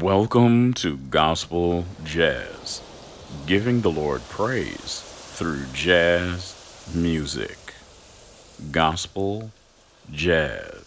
Welcome to Gospel Jazz, giving the Lord praise through jazz music. Gospel Jazz.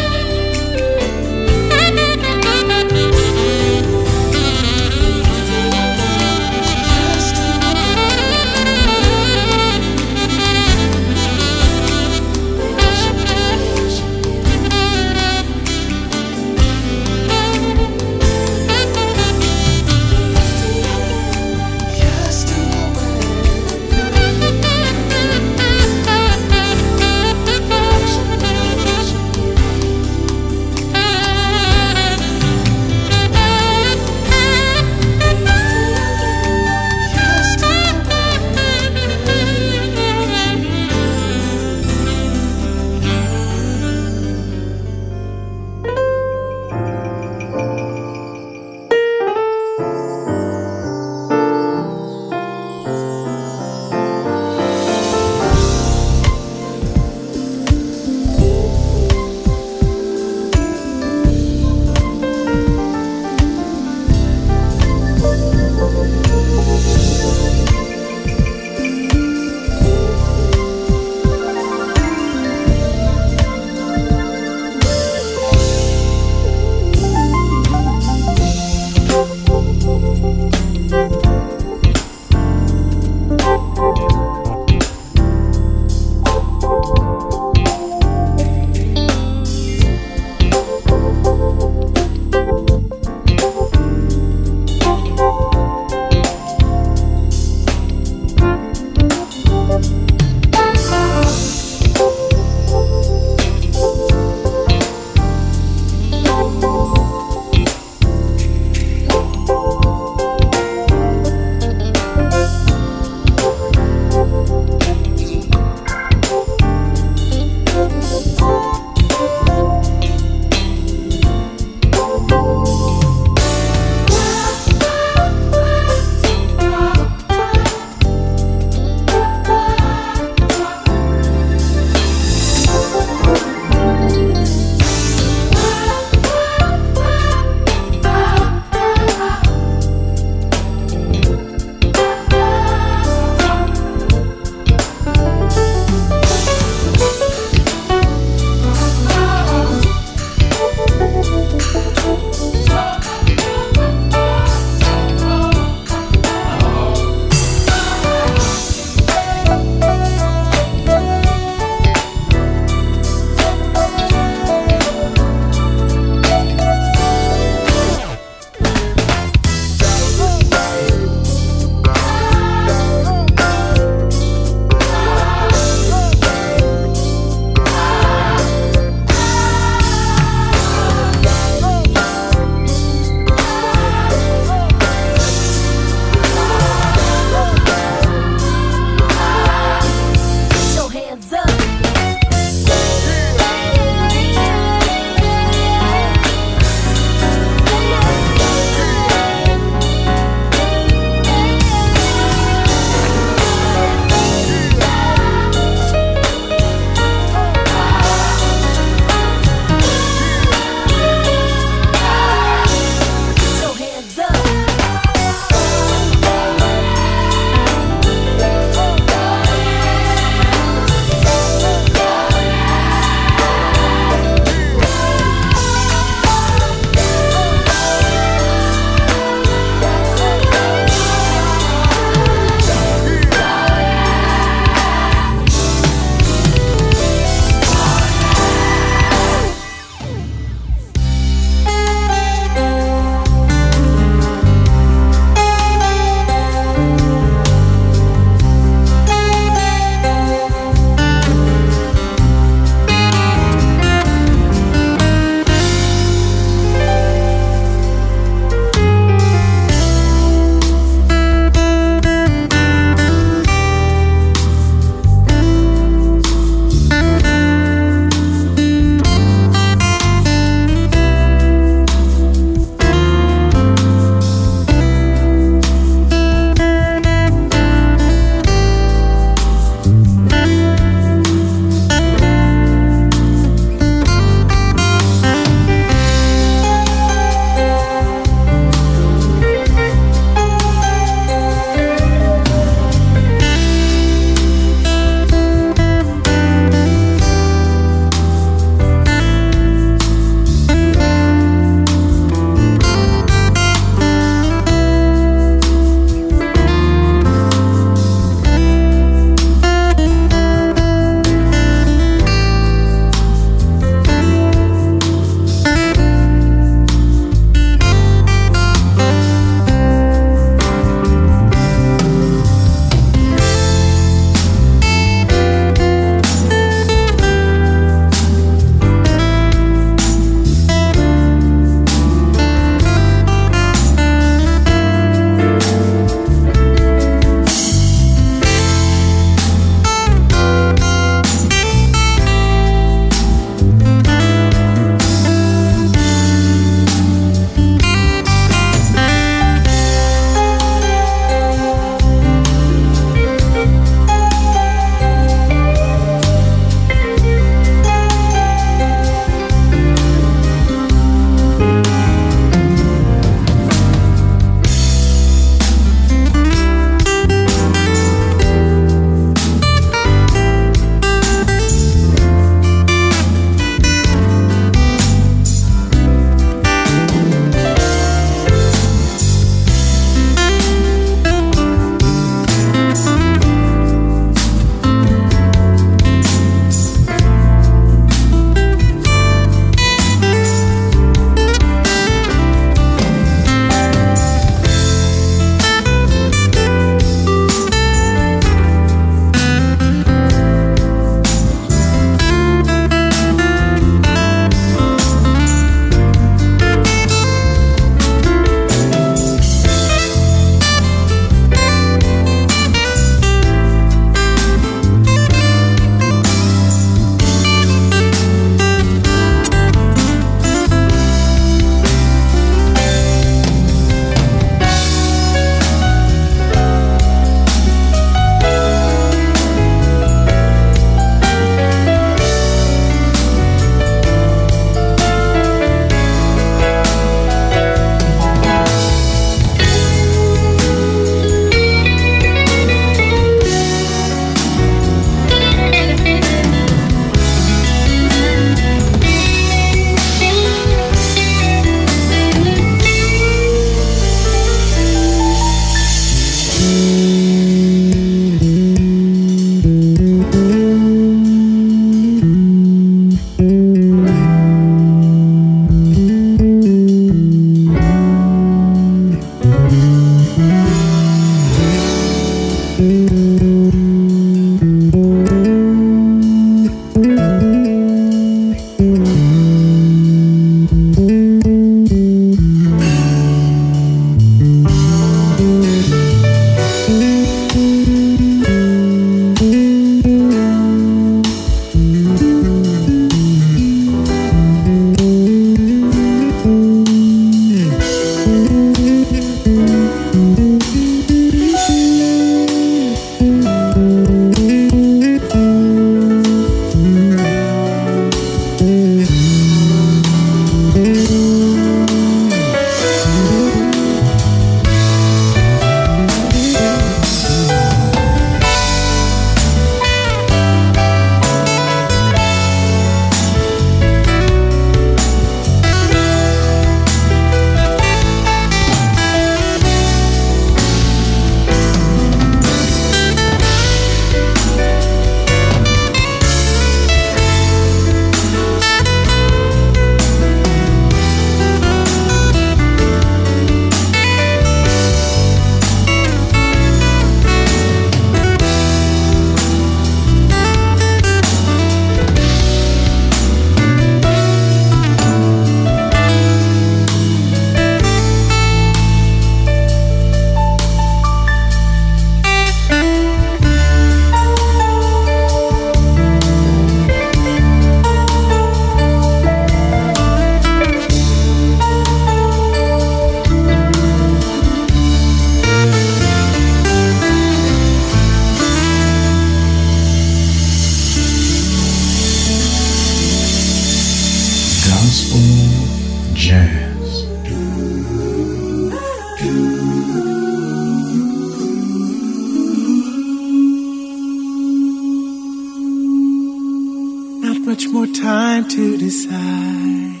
time to decide.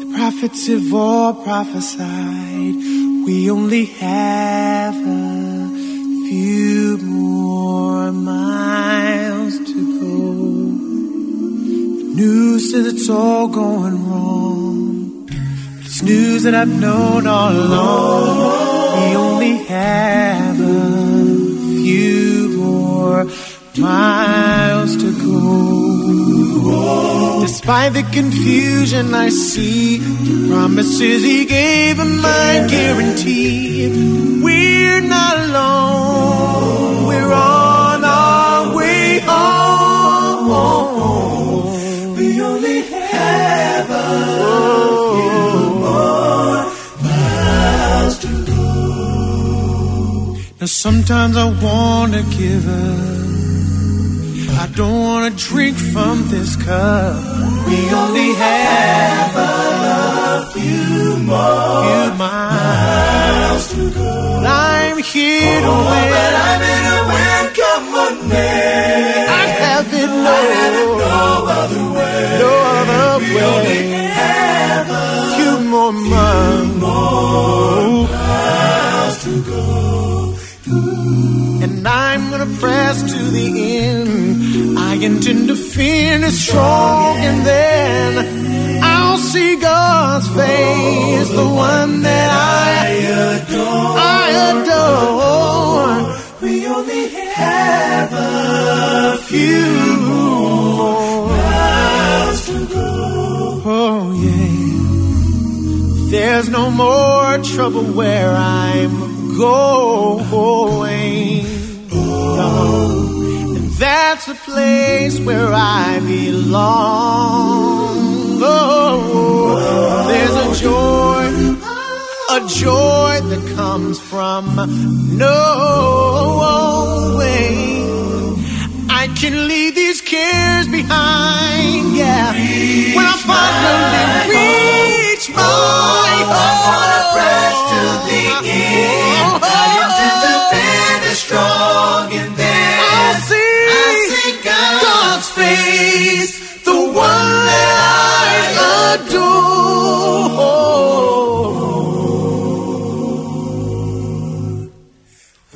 The prophets have all prophesied. We only have a few more miles to go. The news says it's all going wrong, but it's news that I've known all along. We only have a few more miles to go. Despite the confusion I see, the promises he gave are my guarantee. We're not alone, we're on our way home. We only have a few more miles to go. Now sometimes I wanna give up, I don't want to drink from this cup. We only have a few more miles to go. I'm here to win, but I'm here to win. Come on, man. I have it no other way. No other we way. Only have a few more miles to go. And I'm gonna press to the end. I intend to finish strong, and then I'll see God's face, the one that I adore. We only have a few more miles to go. Oh yeah, there's no more trouble where I'm going. And that's a place where I belong. Oh, there's a joy that comes from knowing I can leave these cares behind. Yeah, when I finally reach my home. To the end. Strong, and then I see God's face, the one that I adore.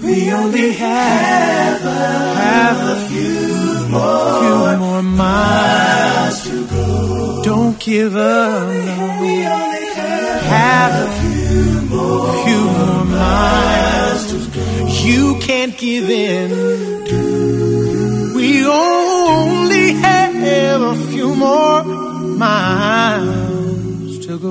We only have a few more miles to go. Don't give up. We only have a few more miles to go. You can't give in. We only have a few more miles to go.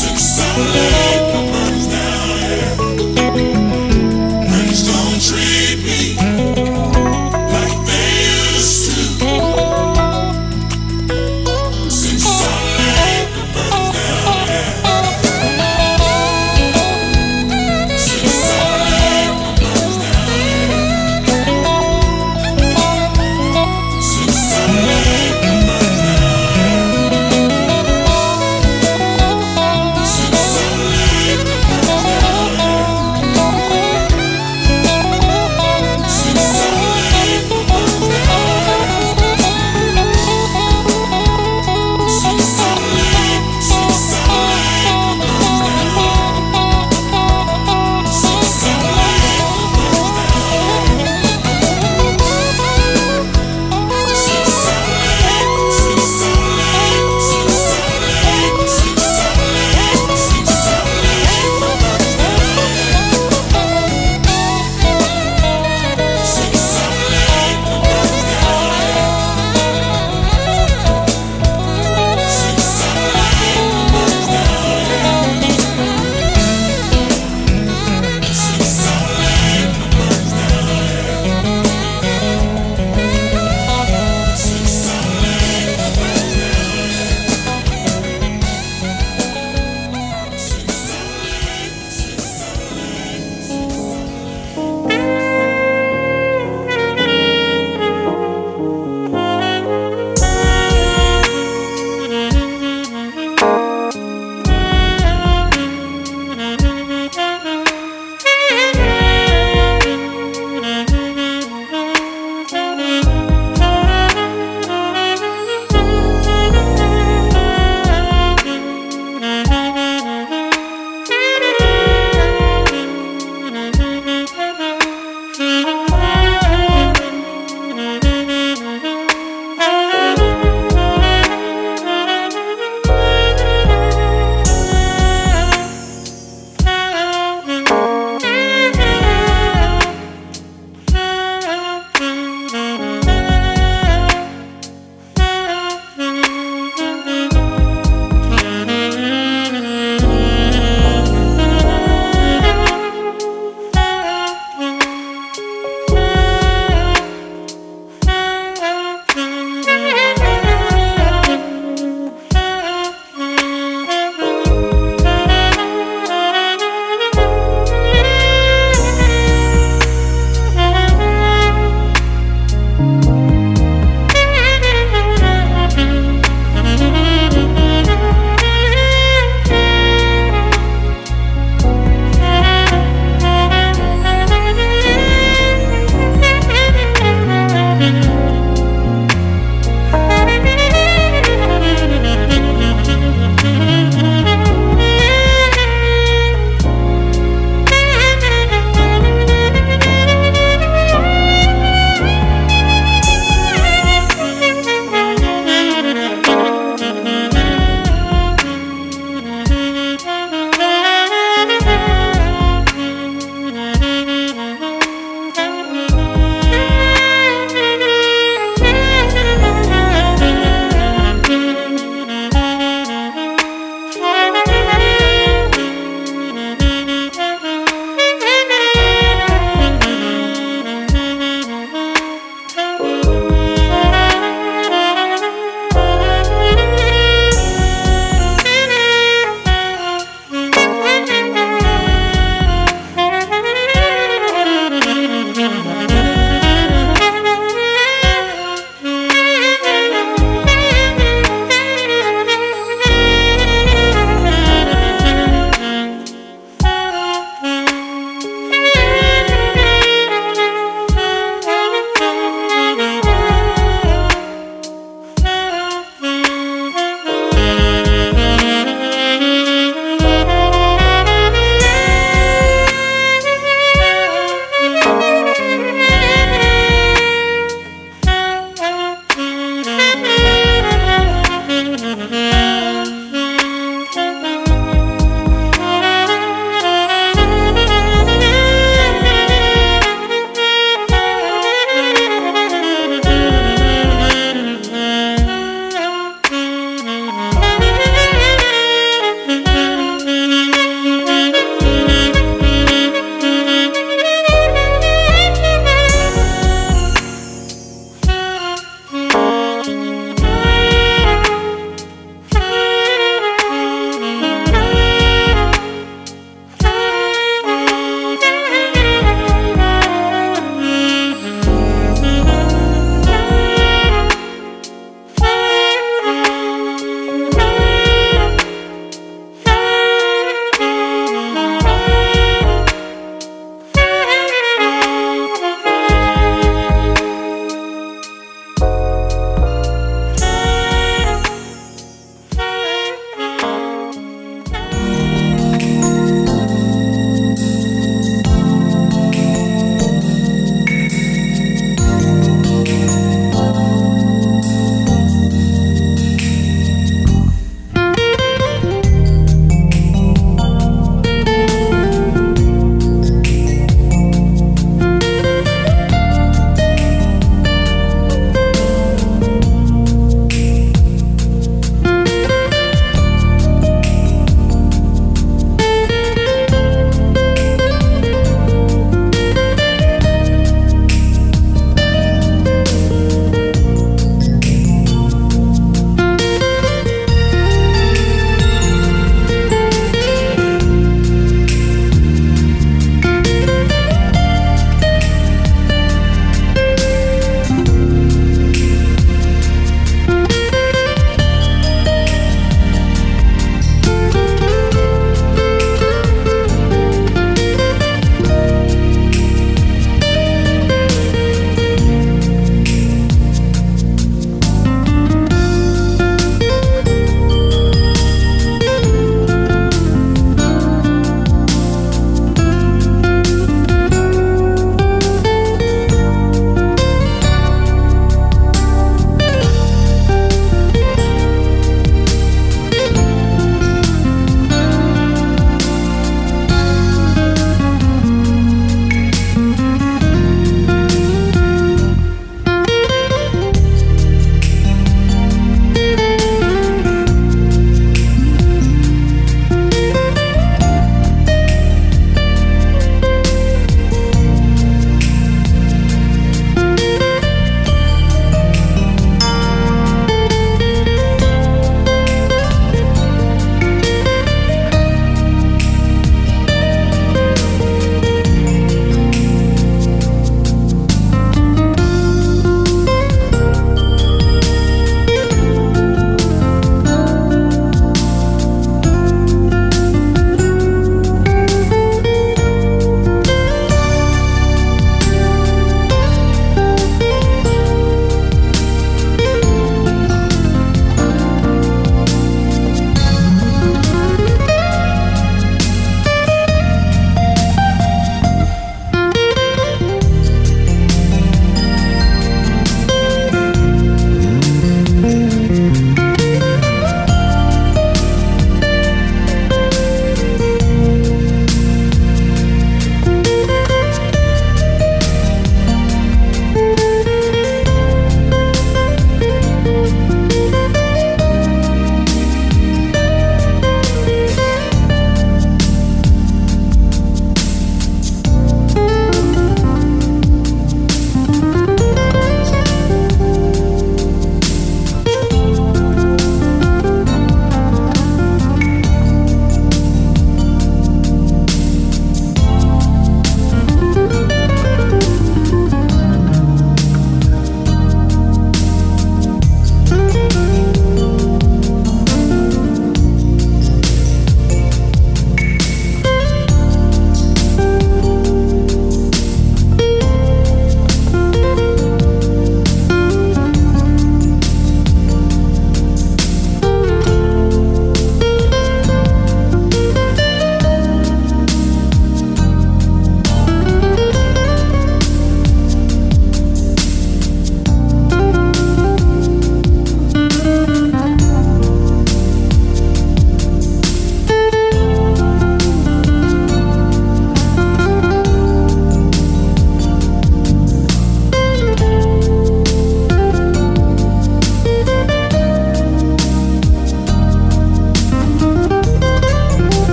Success.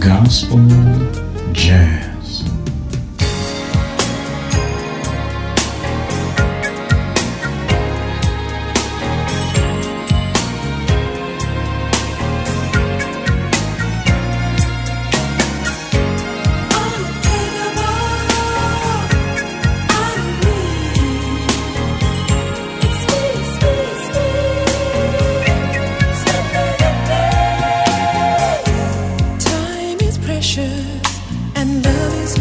Gospel Jazz. It's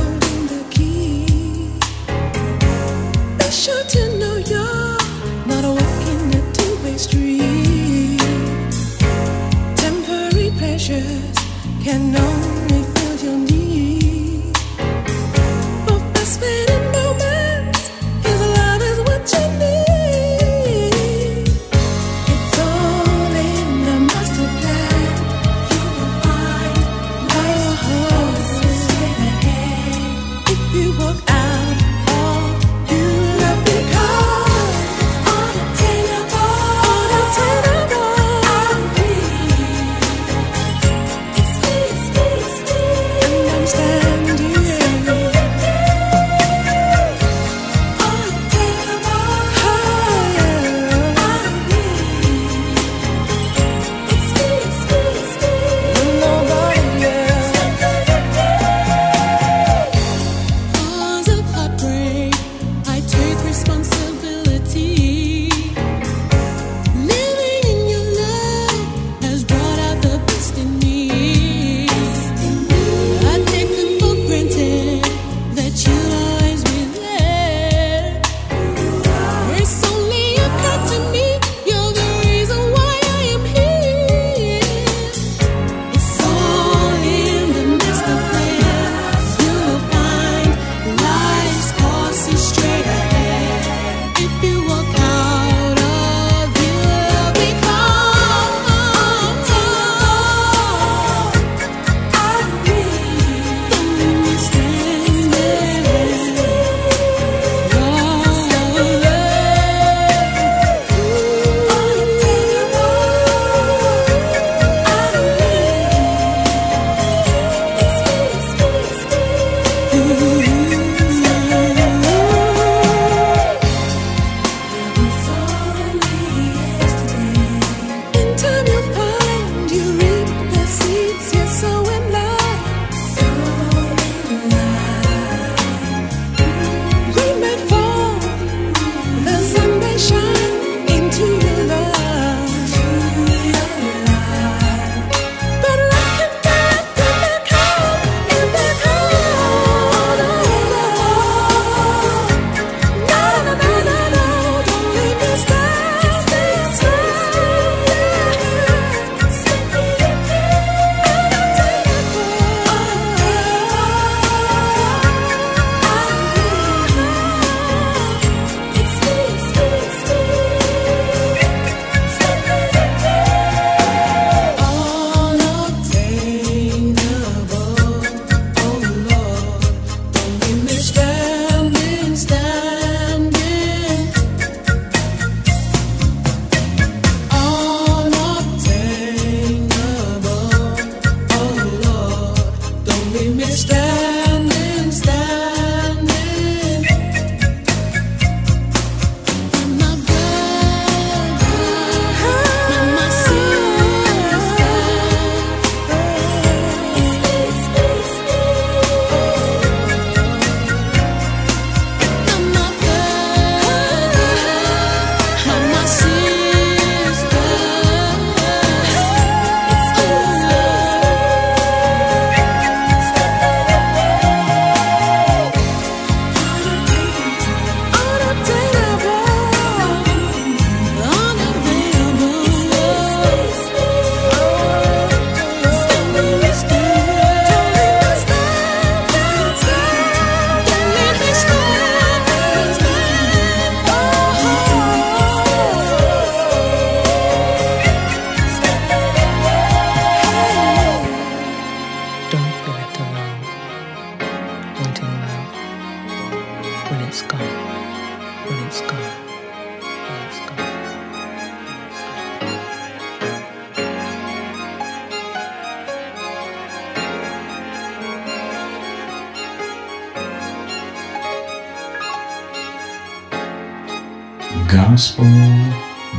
Gospel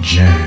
Jazz.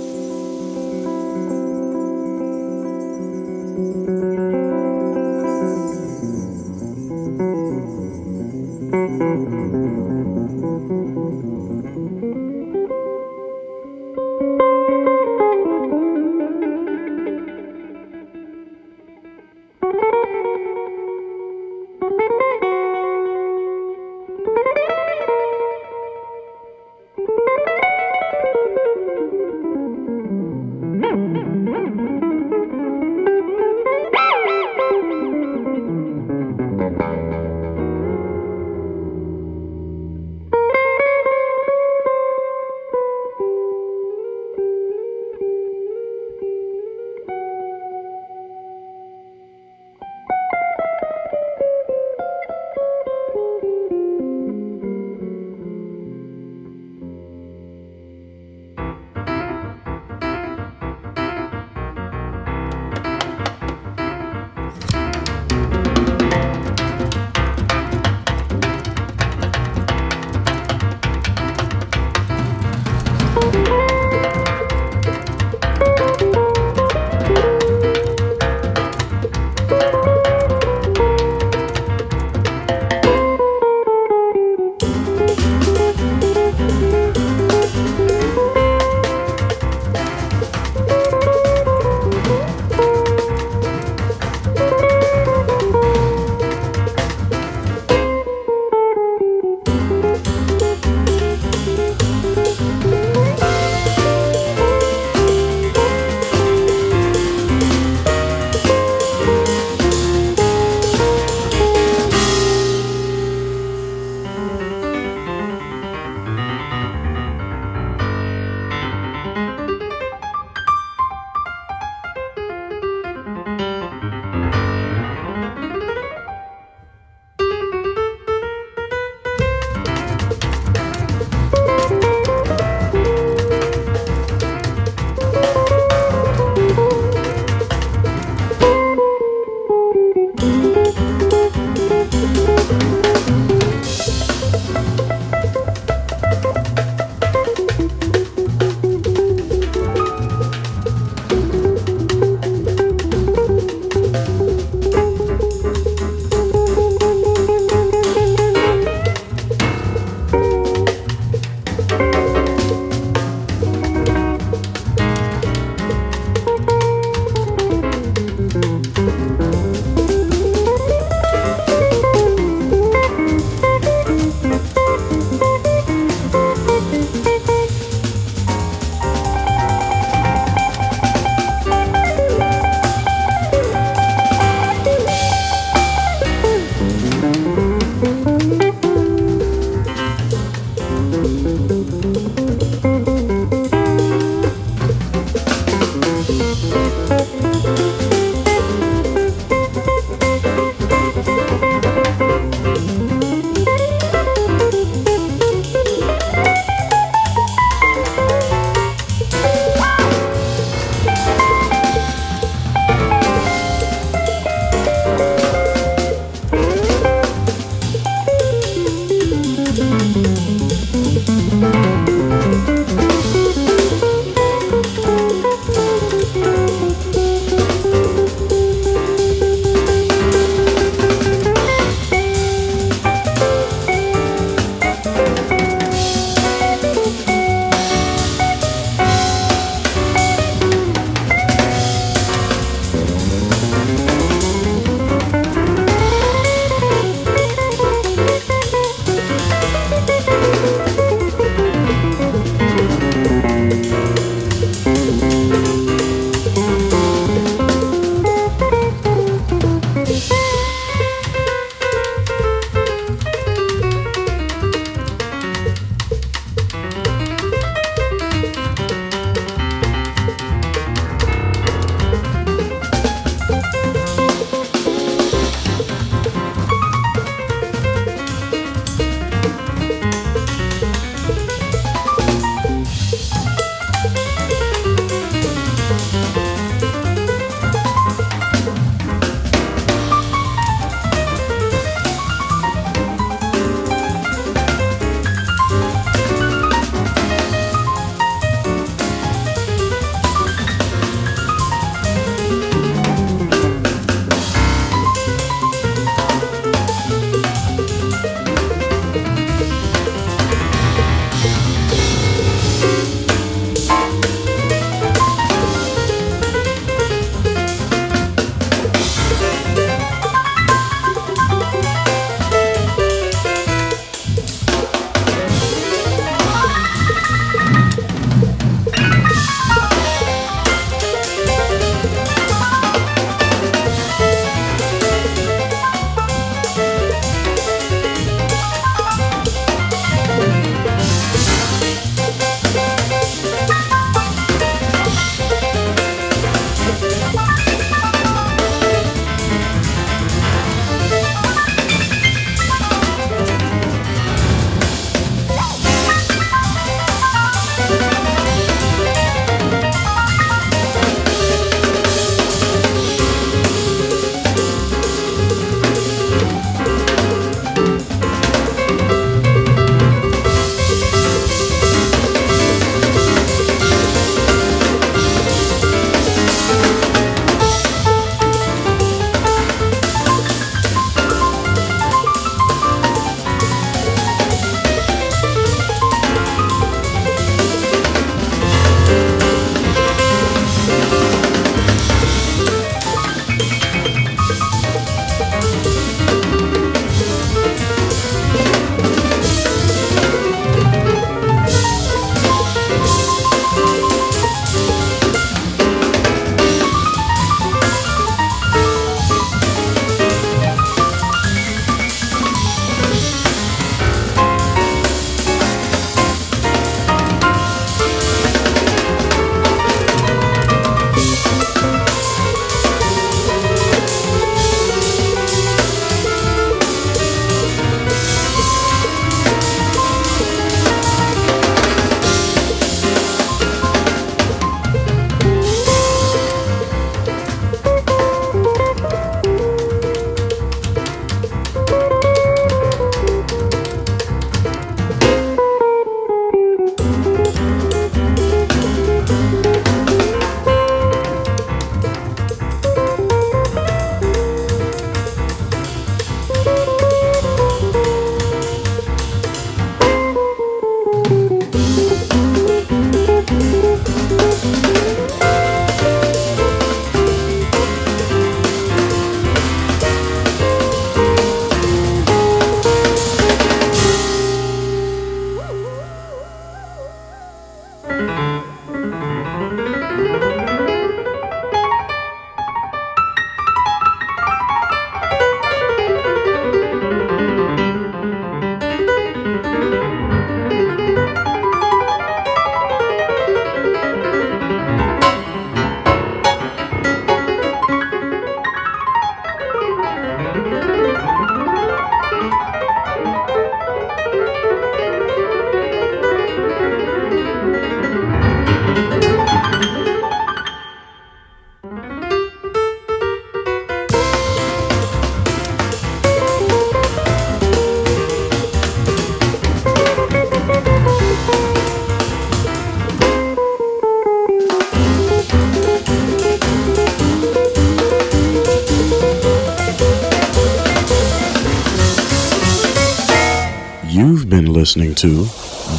listening to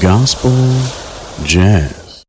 Gospel Jazz.